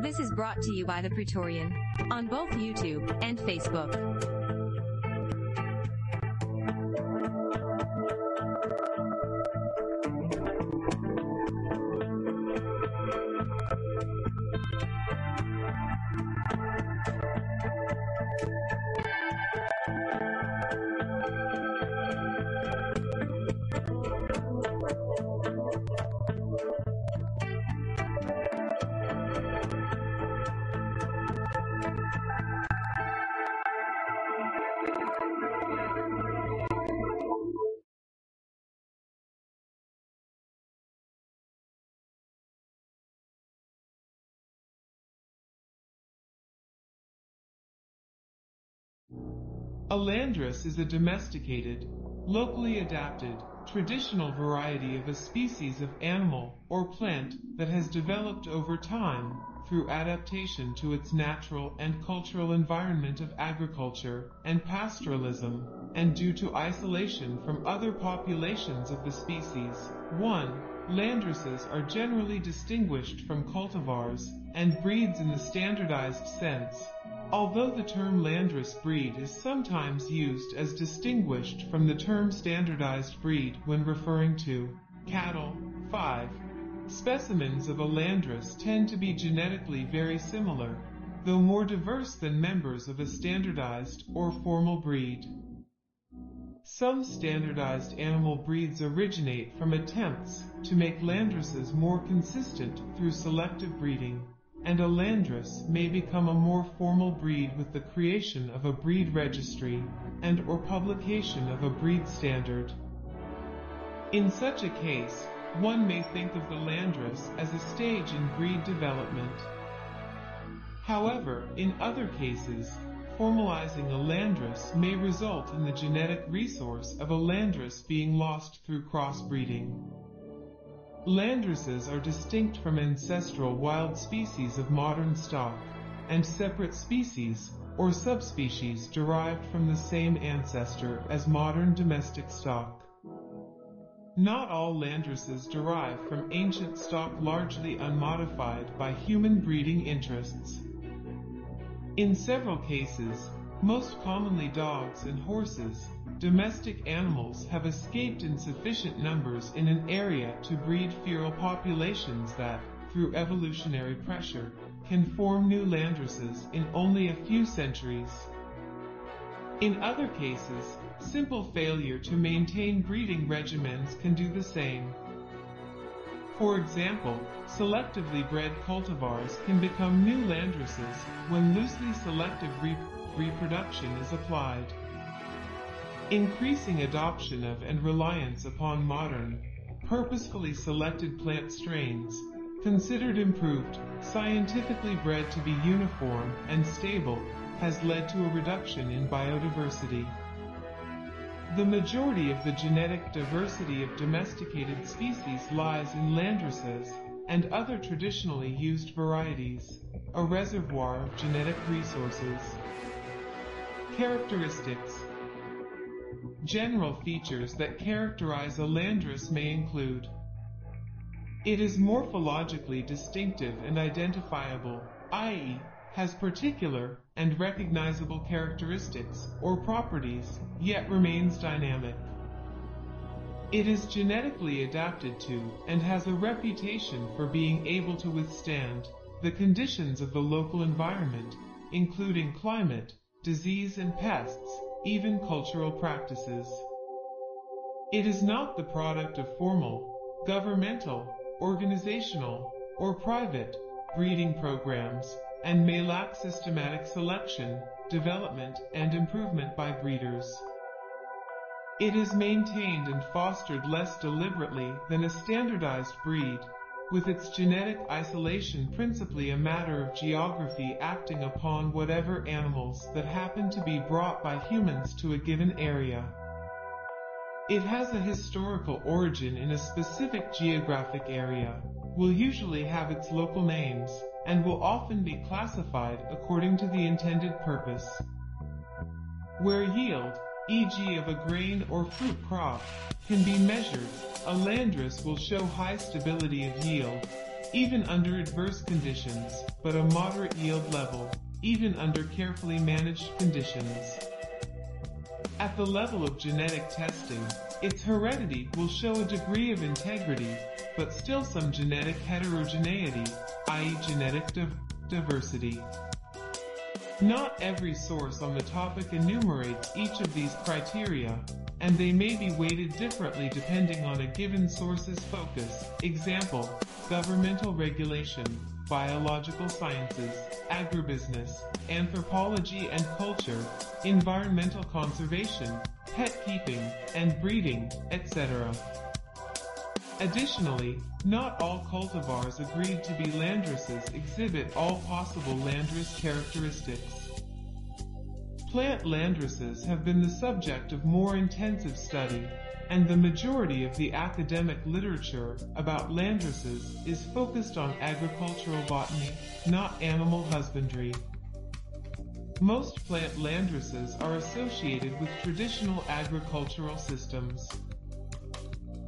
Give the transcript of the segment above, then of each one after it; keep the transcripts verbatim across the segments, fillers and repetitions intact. This is brought to you by the Praetorian on both YouTube and Facebook. A landrace is a domesticated, locally adapted, traditional variety of a species of animal or plant that has developed over time through adaptation to its natural and cultural environment of agriculture and pastoralism, and due to isolation from other populations of the species. one Landraces are generally distinguished from cultivars and breeds in the standardized sense. Although the term landrace breed is sometimes used as distinguished from the term standardized breed when referring to cattle. five Specimens of a landrace tend to be genetically very similar, though more diverse than members of a standardized or formal breed. Some standardized animal breeds originate from attempts to make landraces more consistent through selective breeding, and a landrace may become a more formal breed with the creation of a breed registry and or publication of a breed standard. In such a case, one may think of the landrace as a stage in breed development. However, in other cases, formalizing a landrace may result in the genetic resource of a landrace being lost through crossbreeding. Landraces are distinct from ancestral wild species of modern stock, and separate species, or subspecies derived from the same ancestor as modern domestic stock. Not all landraces derive from ancient stock largely unmodified by human breeding interests. In several cases, most commonly dogs and horses, domestic animals have escaped in sufficient numbers in an area to breed feral populations that, through evolutionary pressure, can form new landraces in only a few centuries. In other cases, simple failure to maintain breeding regimens can do the same. For example, selectively bred cultivars can become new landraces when loosely selective re reproduction is applied. Increasing adoption of and reliance upon modern, purposefully selected plant strains, considered improved, scientifically bred to be uniform and stable, has led to a reduction in biodiversity. The majority of the genetic diversity of domesticated species lies in landraces and other traditionally used varieties, a reservoir of genetic resources. Characteristics. General features that characterize a landrace may include: it is morphologically distinctive and identifiable, that is, has particular and recognizable characteristics or properties, yet remains dynamic. It is genetically adapted to and has a reputation for being able to withstand the conditions of the local environment, including climate, disease and pests, even cultural practices. It is not the product of formal, governmental, organizational, or private breeding programs, and may lack systematic selection, development, and improvement by breeders. It is maintained and fostered less deliberately than a standardized breed, with its genetic isolation principally a matter of geography acting upon whatever animals that happen to be brought by humans to a given area. It has a historical origin in a specific geographic area, will usually have its local names, and will often be classified according to the intended purpose. Where yield, for example of a grain or fruit crop, can be measured, a landrace will show high stability of yield, even under adverse conditions, but a moderate yield level, even under carefully managed conditions. At the level of genetic testing, its heredity will show a degree of integrity, but still some genetic heterogeneity, that is genetic div- diversity. Not every source on the topic enumerates each of these criteria, and they may be weighted differently depending on a given source's focus, example, governmental regulation, biological sciences, agribusiness, anthropology and culture, environmental conservation, pet keeping, and breeding, et cetera. Additionally, not all cultivars agreed to be landraces exhibit all possible landrace characteristics. Plant landraces have been the subject of more intensive study, and the majority of the academic literature about landraces is focused on agricultural botany, not animal husbandry. Most plant landraces are associated with traditional agricultural systems.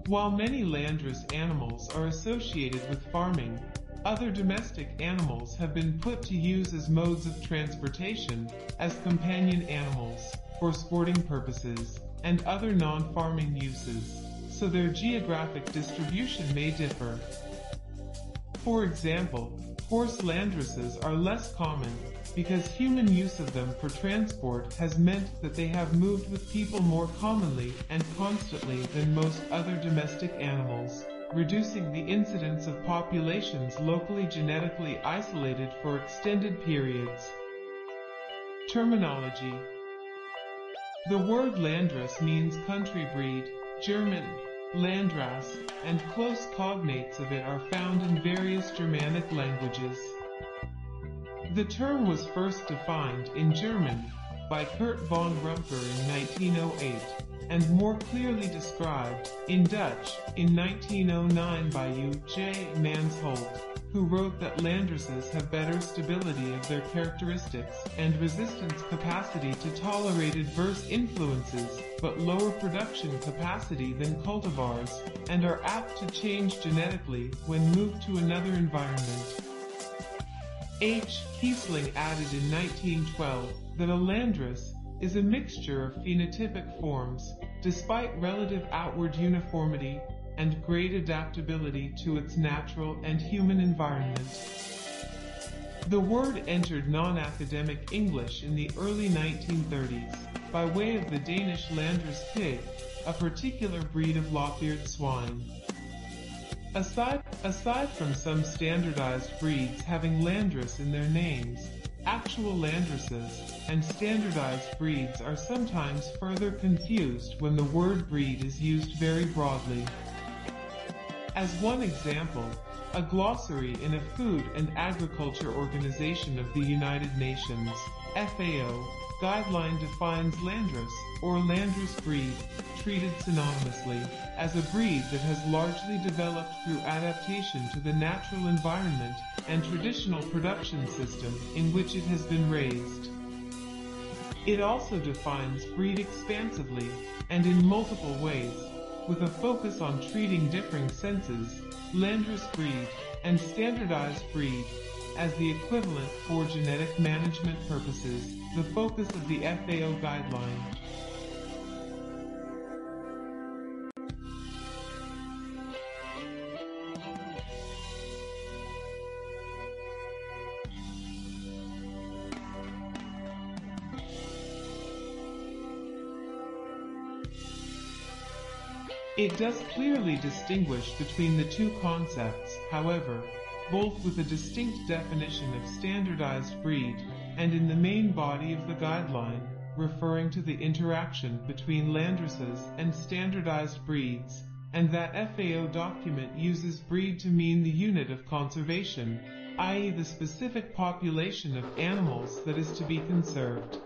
While many landrace animals are associated with farming, other domestic animals have been put to use as modes of transportation, as companion animals, for sporting purposes, and other non-farming uses, so their geographic distribution may differ. For example, horse landraces are less common, because human use of them for transport has meant that they have moved with people more commonly and constantly than most other domestic animals, reducing the incidence of populations locally genetically isolated for extended periods. Terminology. The word landrace means country breed, German, Landras, and close cognates of it are found in various Germanic languages. The term was first defined in German by Kurt von Rumpf in nineteen oh eight, and more clearly described in Dutch in nineteen oh nine by U. J. Mansholt, who wrote that landraces have better stability of their characteristics and resistance capacity to tolerate adverse influences, but lower production capacity than cultivars, and are apt to change genetically when moved to another environment. H. Keesling added in nineteen twelve that a landrace is a mixture of phenotypic forms, despite relative outward uniformity and great adaptability to its natural and human environment. The word entered non-academic English in the early nineteen thirties by way of the Danish landrace pig, a particular breed of lop-eared swine. Aside, aside from some standardized breeds having landrace in their names, actual landraces and standardized breeds are sometimes further confused when the word breed is used very broadly. As one example, a glossary in a Food and Agriculture Organization of the United Nations, F A O, guideline defines landrace or landrace breed, treated synonymously, as a breed that has largely developed through adaptation to the natural environment and traditional production system in which it has been raised. It also defines breed expansively and in multiple ways, with a focus on treating differing senses, landrace breed, and standardized breed, as the equivalent for genetic management purposes, the focus of the F A O guideline. It does clearly distinguish between the two concepts, however, both with a distinct definition of standardized breed, and in the main body of the guideline, referring to the interaction between landraces and standardized breeds, and that F A O document uses breed to mean the unit of conservation, that is the specific population of animals that is to be conserved.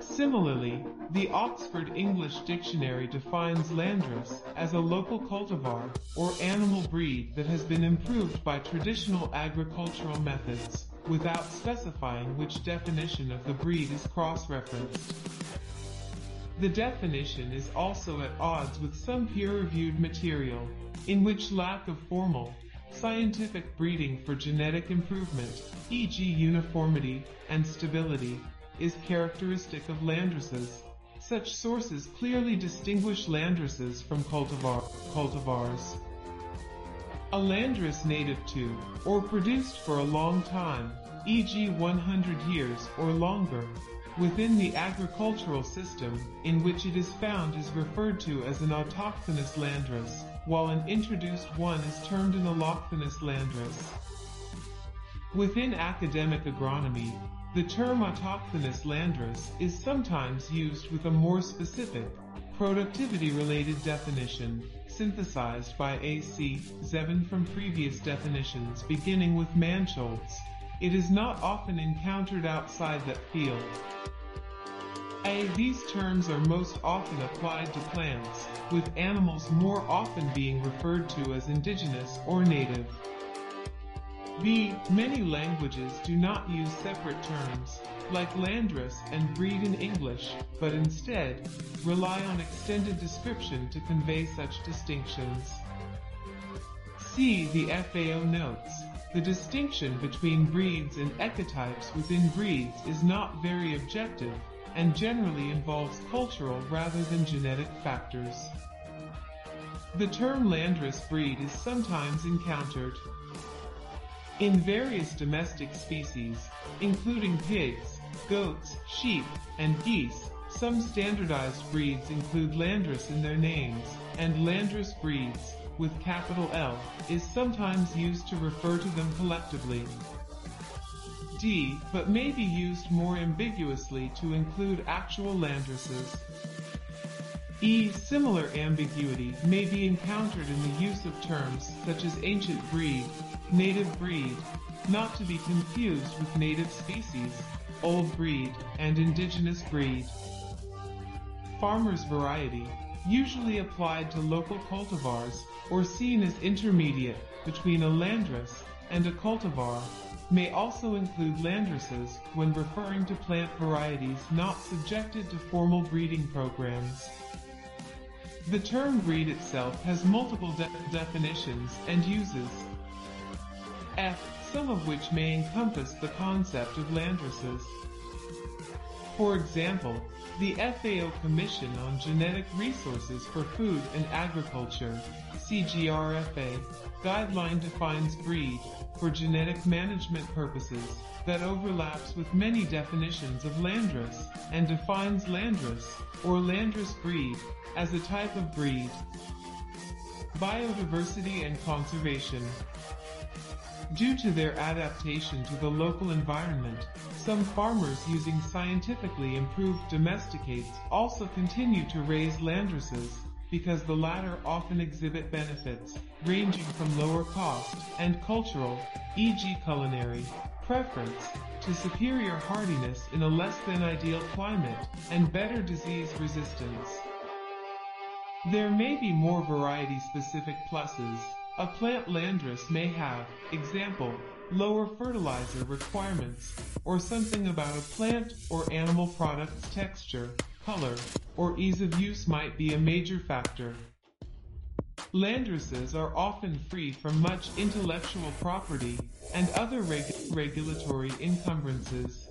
Similarly, the Oxford English Dictionary defines landrace as a local cultivar or animal breed that has been improved by traditional agricultural methods, without specifying which definition of the breed is cross-referenced. The definition is also at odds with some peer-reviewed material, in which lack of formal, scientific breeding for genetic improvement, for example uniformity and stability, is characteristic of landraces. Such sources clearly distinguish landraces from cultivar cultivars. A landrace native to, or produced for a long time, for example one hundred years or longer, within the agricultural system in which it is found is referred to as an autochthonous landrace, while an introduced one is termed an allochthonous landrace. Within academic agronomy, the term autochthonous landrace is sometimes used with a more specific, productivity-related definition, synthesized by A C Zeven from previous definitions beginning with Manscholt's. It is not often encountered outside that field. A. These terms are most often applied to plants, with animals more often being referred to as indigenous or native. B. Many languages do not use separate terms, like landrace and breed in English, but instead, rely on extended description to convey such distinctions. C. The F A O notes. The distinction between breeds and ecotypes within breeds is not very objective, and generally involves cultural rather than genetic factors. The term landrace breed is sometimes encountered in various domestic species, including pigs, goats, sheep, and geese. Some standardized breeds include landrace in their names, and landrace breeds, with capital L, is sometimes used to refer to them collectively. D. But may be used more ambiguously to include actual landraces. E. Similar ambiguity may be encountered in the use of terms such as ancient breed, native breed, not to be confused with native species, old breed, and indigenous breed. Farmer's variety, usually applied to local cultivars, or seen as intermediate between a landrace and a cultivar, may also include landraces when referring to plant varieties not subjected to formal breeding programs. The term breed itself has multiple de definitions and uses, F, some of which may encompass the concept of landraces. For example, the F A O Commission on Genetic Resources for Food and Agriculture, C G R F A, guideline defines breed for genetic management purposes that overlaps with many definitions of landrace and defines landrace or landrace breed as a type of breed. Biodiversity and conservation. Due to their adaptation to the local environment, some farmers using scientifically improved domesticates also continue to raise landraces, because the latter often exhibit benefits, ranging from lower cost and cultural, for example culinary, preference, to superior hardiness in a less than ideal climate, and better disease resistance. There may be more variety-specific pluses. A plant landrace may have, example, lower fertilizer requirements, or something about a plant or animal product's texture, color, or ease of use might be a major factor. Landraces are often free from much intellectual property and other reg- regulatory encumbrances.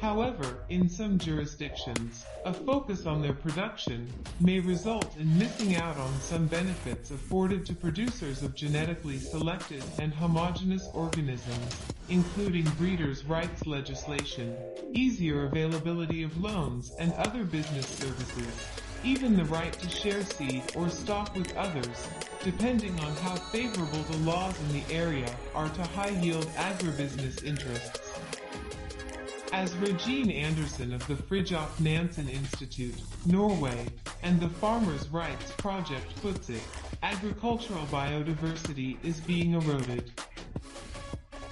However, in some jurisdictions, a focus on their production may result in missing out on some benefits afforded to producers of genetically selected and homogeneous organisms, including breeders' rights legislation, easier availability of loans and other business services, even the right to share seed or stock with others, depending on how favorable the laws in the area are to high-yield agribusiness interests. As Regine Andersen of the Fridtjof Nansen Institute, Norway, and the Farmers' Rights Project puts it, agricultural biodiversity is being eroded.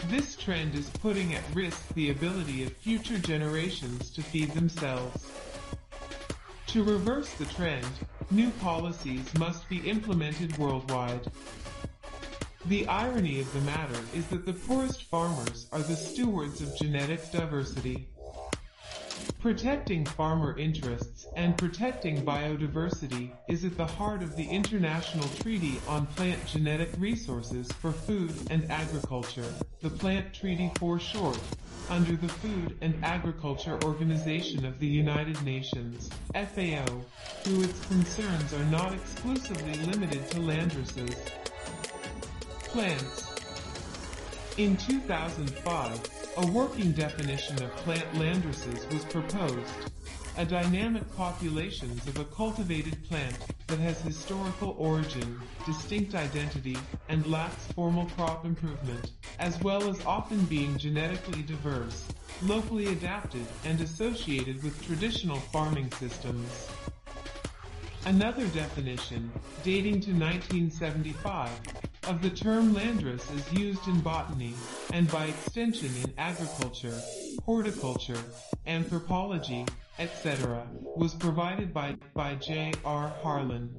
This trend is putting at risk the ability of future generations to feed themselves. To reverse the trend, new policies must be implemented worldwide. The irony of the matter is that the poorest farmers are the stewards of genetic diversity. Protecting farmer interests and protecting biodiversity is at the heart of the International Treaty on Plant Genetic Resources for Food and Agriculture, the Plant Treaty for short, under the Food and Agriculture Organization of the United Nations, F A O, who its concerns are not exclusively limited to landraces. Plants. In two thousand five, a working definition of plant landraces was proposed, a dynamic populations of a cultivated plant that has historical origin, distinct identity, and lacks formal crop improvement, as well as often being genetically diverse, locally adapted, and associated with traditional farming systems. Another definition, dating to nineteen seventy-five, of the term landrace is used in botany, and by extension in agriculture, horticulture, anthropology, et cetera, was provided by, by J R Harlan.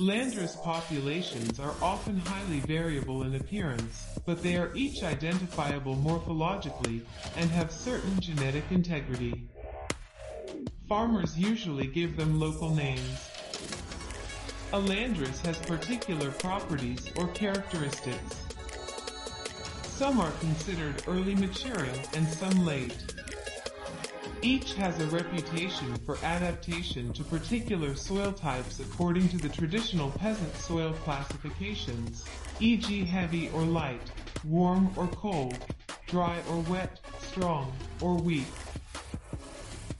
Landrace populations are often highly variable in appearance, but they are each identifiable morphologically and have certain genetic integrity. Farmers usually give them local names. A landrace has particular properties or characteristics. Some are considered early maturing and some late. Each has a reputation for adaptation to particular soil types according to the traditional peasant soil classifications, for example heavy or light, warm or cold, dry or wet, strong or weak.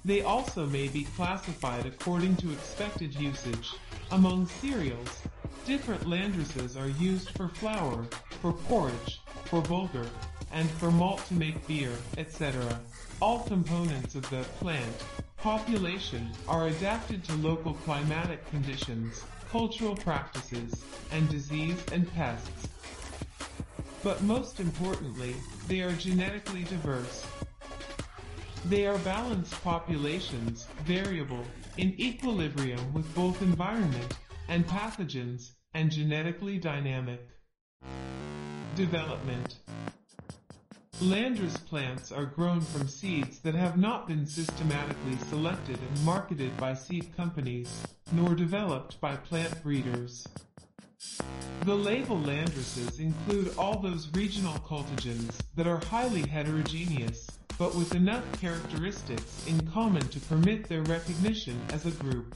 They also may be classified according to expected usage. Among cereals, different landraces are used for flour, for porridge, for bulgur, and for malt to make beer, et cetera. All components of the plant population are adapted to local climatic conditions, cultural practices, and disease and pests. But most importantly, they are genetically diverse. They are balanced populations, variable, in equilibrium with both environment and pathogens, and genetically dynamic. Development. Landrace plants are grown from seeds that have not been systematically selected and marketed by seed companies, nor developed by plant breeders. The label landraces include all those regional cultigens that are highly heterogeneous, but with enough characteristics in common to permit their recognition as a group.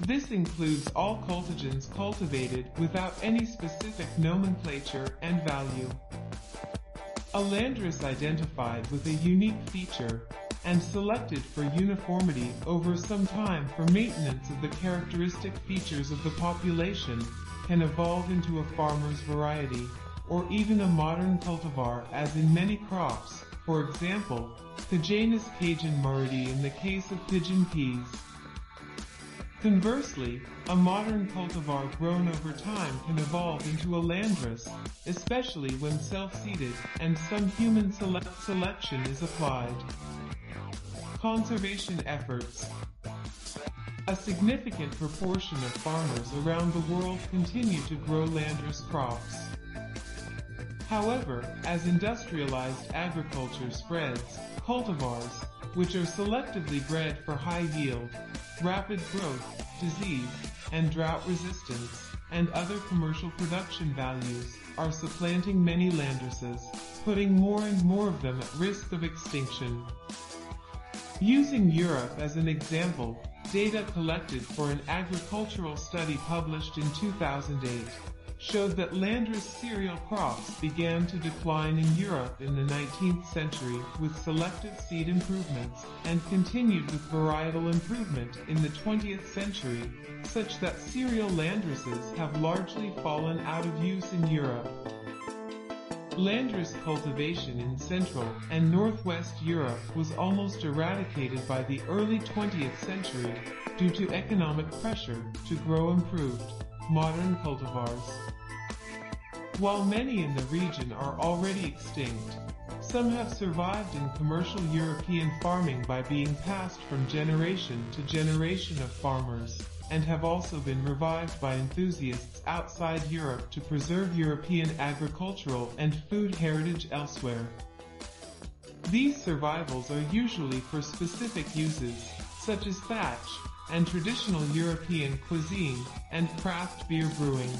This includes all cultigens cultivated without any specific nomenclature and value. A landrace identified with a unique feature and selected for uniformity over some time for maintenance of the characteristic features of the population can evolve into a farmer's variety, or even a modern cultivar as in many crops. For example, Cajanus cajan in the case of pigeon peas. Conversely, a modern cultivar grown over time can evolve into a landrace, especially when self-seeded and some human sele selection is applied. Conservation efforts. A significant proportion of farmers around the world continue to grow landrace crops. However, as industrialized agriculture spreads, cultivars, which are selectively bred for high yield, rapid growth, disease, and drought resistance, and other commercial production values, are supplanting many landraces, putting more and more of them at risk of extinction. Using Europe as an example, data collected for an agricultural study published in two thousand eight, showed that landrace cereal crops began to decline in Europe in the nineteenth century with selective seed improvements and continued with varietal improvement in the twentieth century, such that cereal landraces have largely fallen out of use in Europe. Landrace cultivation in Central and Northwest Europe was almost eradicated by the early twentieth century due to economic pressure to grow improved, modern cultivars. While many in the region are already extinct, some have survived in commercial European farming by being passed from generation to generation of farmers, and have also been revived by enthusiasts outside Europe to preserve European agricultural and food heritage elsewhere. These survivals are usually for specific uses, such as thatch, and traditional European cuisine, and craft beer brewing.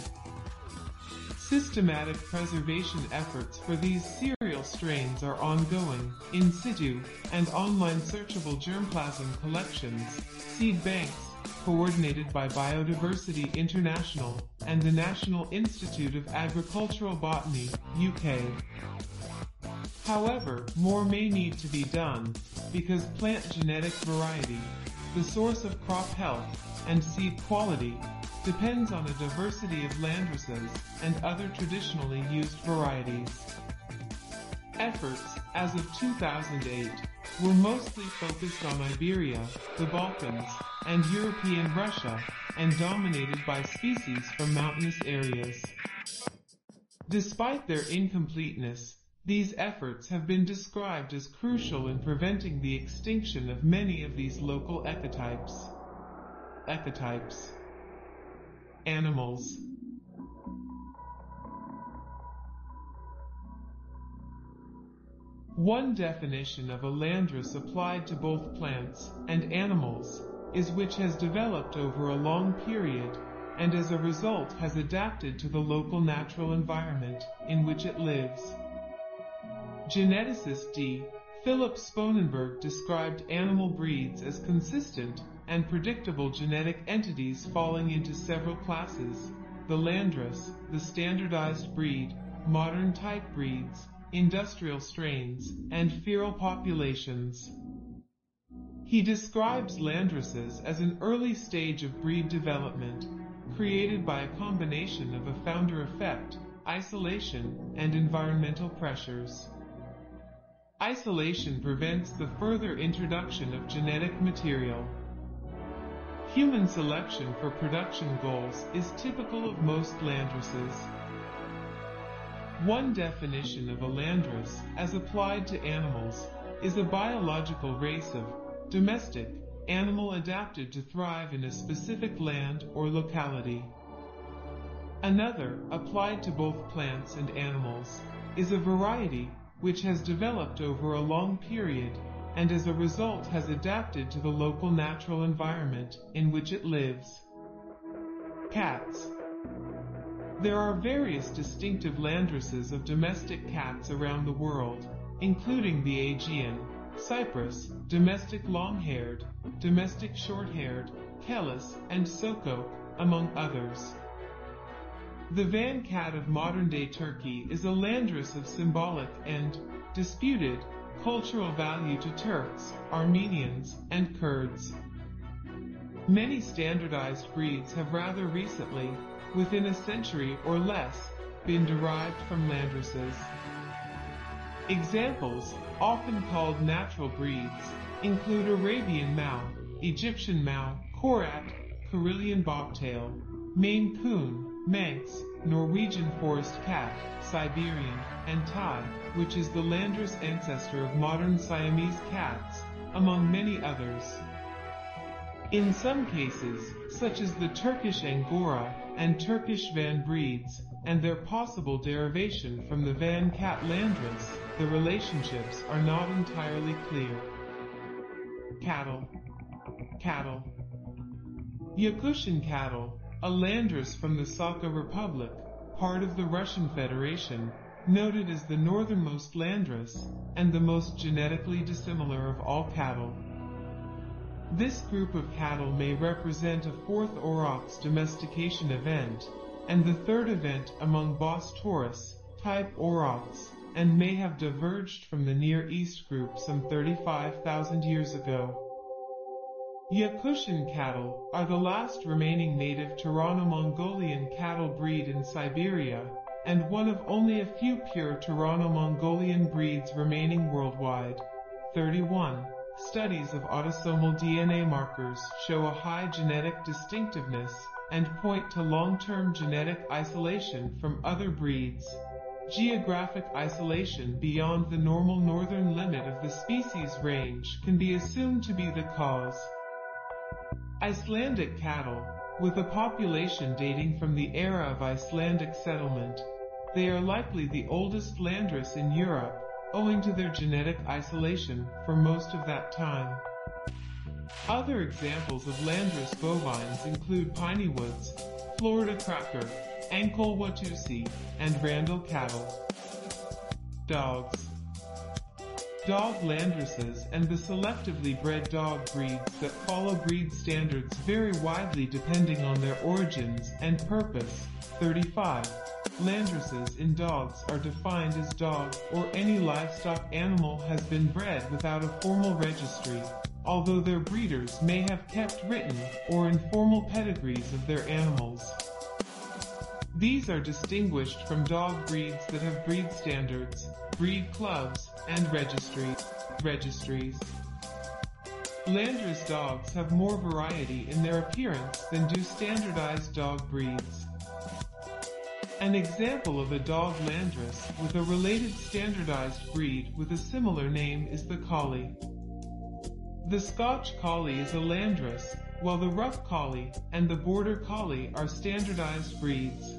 Systematic preservation efforts for these cereal strains are ongoing, in situ, and online searchable germplasm collections, seed banks, coordinated by Biodiversity International and the National Institute of Agricultural Botany, U K. However, more may need to be done, because plant genetic variety, the source of crop health, and seed quality, depends on a diversity of landraces and other traditionally used varieties. Efforts, as of two thousand eight, were mostly focused on Iberia, the Balkans, and European Russia, and dominated by species from mountainous areas. Despite their incompleteness, these efforts have been described as crucial in preventing the extinction of many of these local ecotypes. Ecotypes. Animals. One definition of a landrace applied to both plants and animals is which has developed over a long period and as a result has adapted to the local natural environment in which it lives. Geneticist D. Philip Sponenberg described animal breeds as consistent and predictable genetic entities falling into several classes: the landrace, the standardized breed, modern type breeds, industrial strains, and feral populations. He describes landraces as an early stage of breed development, created by a combination of a founder effect, isolation, and environmental pressures. Isolation prevents the further introduction of genetic material. Human selection for production goals is typical of most landraces. One definition of a landrace, as applied to animals, is a biological race of domestic animal adapted to thrive in a specific land or locality. Another, applied to both plants and animals, is a variety which has developed over a long period and as a result has adapted to the local natural environment in which it lives. Cats. There are various distinctive landraces of domestic cats around the world, including the Aegean, Cyprus, domestic long-haired, domestic short-haired, Kellis, and Sokok, among others. The Van cat of modern-day Turkey is a landrace of symbolic and disputed cultural value to Turks, Armenians, and Kurds. Many standardized breeds have rather recently, within a century or less, been derived from landraces. Examples, often called natural breeds, include Arabian Mau, Egyptian Mau, Korat, Karelian Bobtail, Maine Coon, Manx, Norwegian Forest Cat, Siberian, and Thai, which is the landrace ancestor of modern Siamese cats, among many others. In some cases, such as the Turkish Angora and Turkish Van breeds, and their possible derivation from the Van cat landrace, the relationships are not entirely clear. Cattle. Cattle. Yakutian cattle, a landrace from the Sakha Republic, part of the Russian Federation, noted as the northernmost landrace, and the most genetically dissimilar of all cattle. This group of cattle may represent a fourth aurochs domestication event, and the third event among Bos Taurus, type aurochs, and may have diverged from the Near East group some thirty-five thousand years ago. Yakutian cattle are the last remaining native Turano-Mongolian cattle breed in Siberia, and one of only a few pure Turano-Mongolian breeds remaining worldwide. thirty-one. Studies of autosomal D N A markers show a high genetic distinctiveness and point to long-term genetic isolation from other breeds. Geographic isolation beyond the normal northern limit of the species range can be assumed to be the cause. Icelandic cattle, with a population dating from the era of Icelandic settlement, they are likely the oldest landrace in Europe, owing to their genetic isolation for most of that time. Other examples of Landrace bovines include piney woods, Florida cracker, Ankole Watusi, and Randall cattle. Dogs. Dog Landraces and the selectively bred dog breeds that follow breed standards vary widely depending on their origins and purpose. thirty-five. Landraces in dogs are defined as dogs or any livestock animal has been bred without a formal registry, although their breeders may have kept written or informal pedigrees of their animals. These are distinguished from dog breeds that have breed standards, breed clubs, and registry, registries. Landrace dogs have more variety in their appearance than do standardized dog breeds. An example of a dog Landrace with a related standardized breed with a similar name is the Collie. The Scotch Collie is a Landrace, while the Rough Collie and the Border Collie are standardized breeds.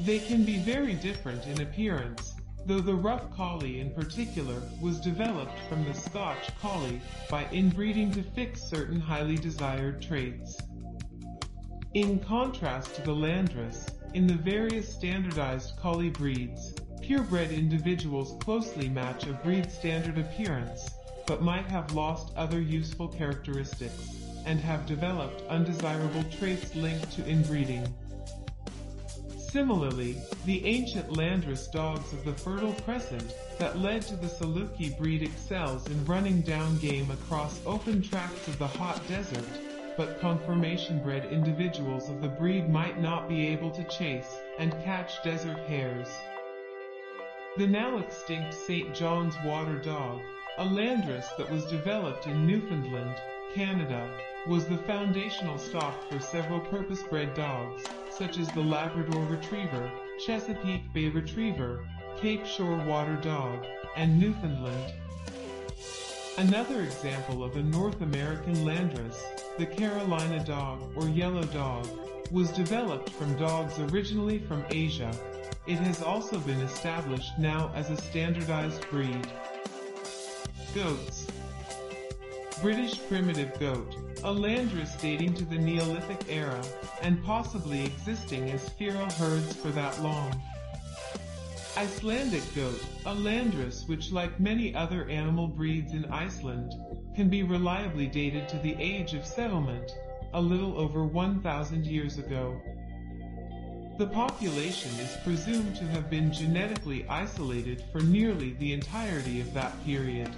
They can be very different in appearance, though the Rough Collie in particular was developed from the Scotch Collie by inbreeding to fix certain highly desired traits. In contrast to the Landrace, in the various standardized Collie breeds, purebred individuals closely match a breed standard appearance, but might have lost other useful characteristics, and have developed undesirable traits linked to inbreeding. Similarly, the ancient Landrace dogs of the Fertile Crescent that led to the Saluki breed excels in running down game across open tracts of the hot desert, but conformation-bred individuals of the breed might not be able to chase and catch desert hares. The now extinct Saint John's water dog, a Landrace that was developed in Newfoundland, Canada, was the foundational stock for several purpose-bred dogs, such as the Labrador Retriever, Chesapeake Bay Retriever, Cape Shore Water Dog, and Newfoundland. Another example of a North American Landrace, the Carolina dog or yellow dog, was developed from dogs originally from Asia. It has also been established now as a standardized breed. Goats. British primitive goat, a Landrace dating to the Neolithic era and possibly existing as feral herds for that long. Icelandic goat, a Landrace which, like many other animal breeds in Iceland, can be reliably dated to the age of settlement, a little over one thousand years ago. The population is presumed to have been genetically isolated for nearly the entirety of that period.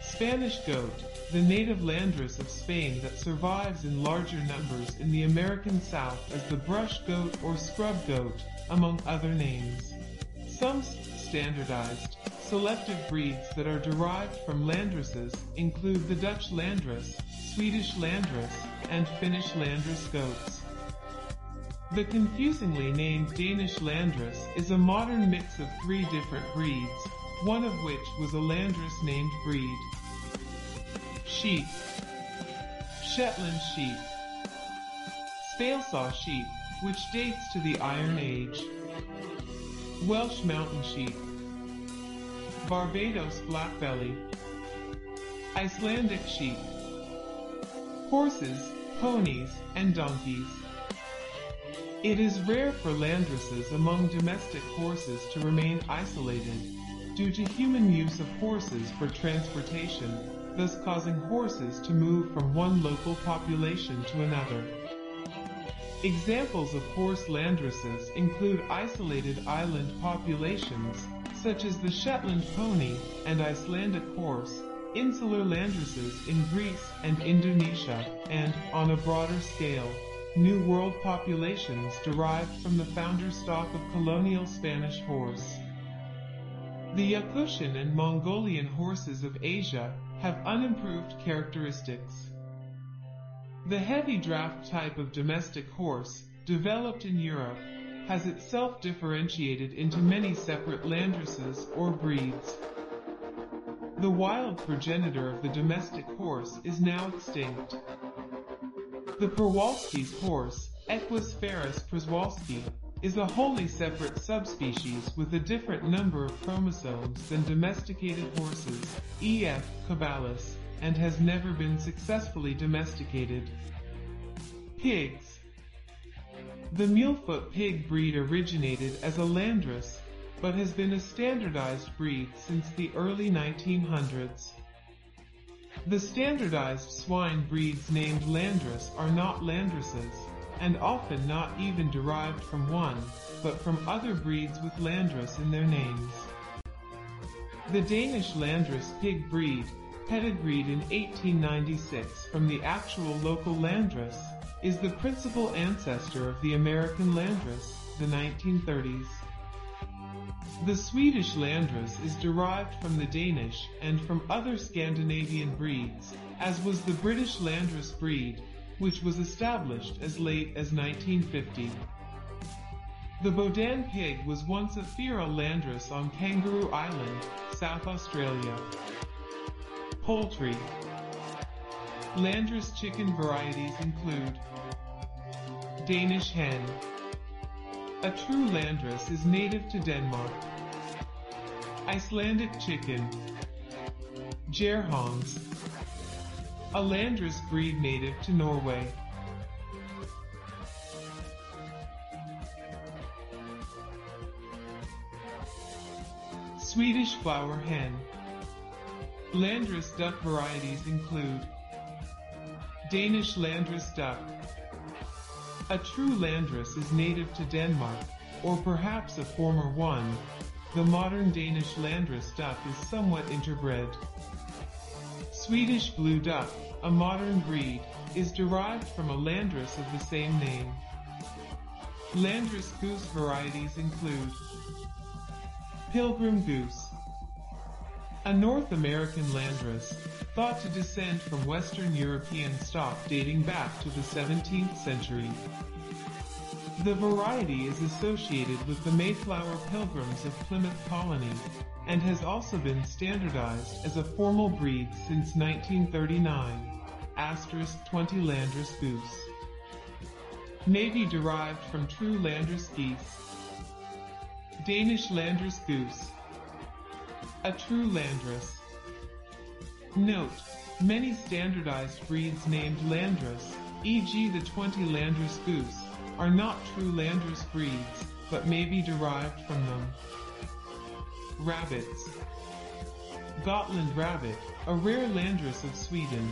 Spanish goat, the native Landrace of Spain that survives in larger numbers in the American South as the brush goat or scrub goat, among other names. Some standardized, selective breeds that are derived from Landraces include the Dutch Landrace, Swedish Landrace, and Finnish Landrace goats. The confusingly named Danish Landrace is a modern mix of three different breeds, one of which was a Landrace named breed. Sheep. Shetland sheep. Spalesaw sheep, which dates to the Iron Age. Welsh mountain sheep. Barbados blackbelly. Icelandic sheep. Horses, ponies, and donkeys. It is rare for Landraces among domestic horses to remain isolated, due to human use of horses for transportation, thus causing horses to move from one local population to another. Examples of horse Landraces include isolated island populations, such as the Shetland pony and Icelandic horse, insular Landraces in Greece and Indonesia, and, on a broader scale, New World populations derived from the founder stock of colonial Spanish horse. The Yakutian and Mongolian horses of Asia have unimproved characteristics. The heavy draft type of domestic horse, developed in Europe, has itself differentiated into many separate Landraces or breeds. The wild progenitor of the domestic horse is now extinct. The Przewalski's horse, Equus ferus przewalskii, is a wholly separate subspecies with a different number of chromosomes than domesticated horses, E F. caballus, and has never been successfully domesticated. Pigs. The mulefoot pig breed originated as a landrace, but has been a standardized breed since the early nineteen hundreds. The standardized swine breeds named landrace are not landraces, and often not even derived from one, but from other breeds with landrace in their names. The Danish landrace pig breed, pedigreed in eighteen ninety-six from the actual local landrace, is the principal ancestor of the American landrace, the nineteen thirties. The Swedish landrace is derived from the Danish and from other Scandinavian breeds, as was the British landrace breed, which was established as late as nineteen fifty. The Bodan pig was once a feral landrace on Kangaroo Island, South Australia. Poultry. Landrace chicken varieties include Danish hen. A true landrace is native to Denmark. Icelandic chicken. Gerhans. A landrace breed native to Norway. Swedish flower hen. Landrace duck varieties include Danish landrace duck. A true landrace is native to Denmark, or perhaps a former one. The modern Danish landrace duck is somewhat interbred. Swedish blue duck, a modern breed, is derived from a landrace of the same name. Landrace goose varieties include Pilgrim goose. A North American landrace, thought to descend from Western European stock dating back to the seventeenth century. The variety is associated with the Mayflower Pilgrims of Plymouth Colony, and has also been standardized as a formal breed since nineteen thirty-nine, asterisk twenty landrace goose. Navy derived from true landrace geese. Danish landrace goose. A true landrace. Note, many standardized breeds named landrace, for example the twenty landrace goose, are not true landrace breeds, but may be derived from them. Rabbits. Gotland rabbit, a rare landrace of Sweden,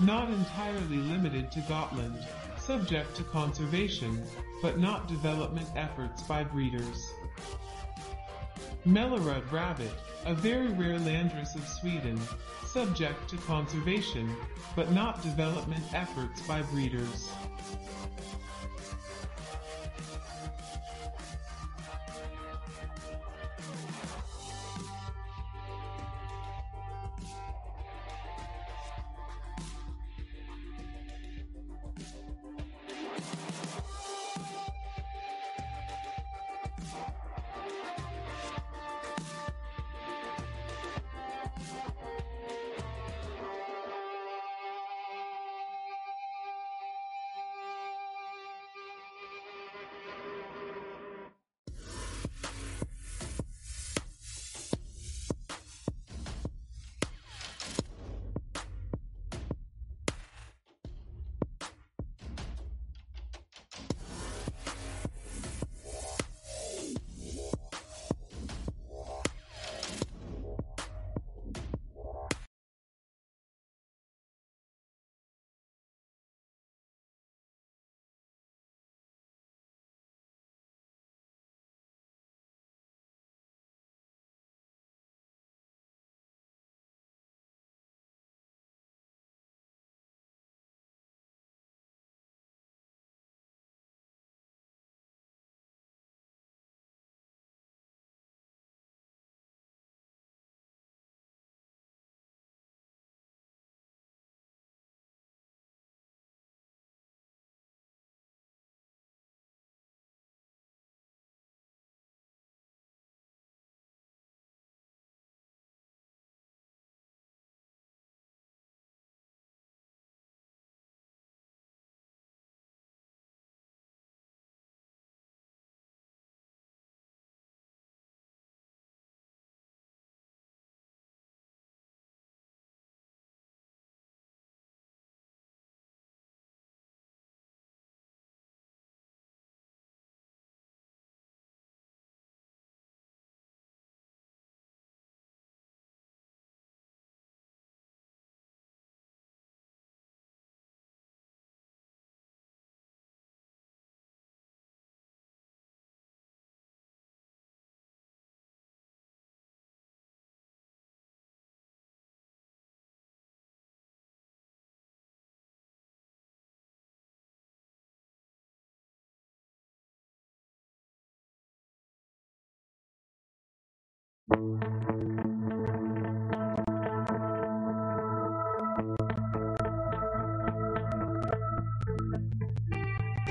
not entirely limited to Gotland, subject to conservation, but not development efforts by breeders. Mellerud rabbit, a very rare landrace of Sweden, subject to conservation, but not development efforts by breeders.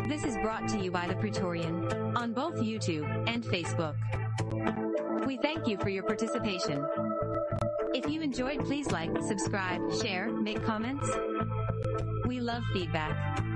This is brought to you by the Praetorian on both YouTube and Facebook. We thank you for your participation. If you enjoyed, please like, subscribe, share, make comments. We love feedback.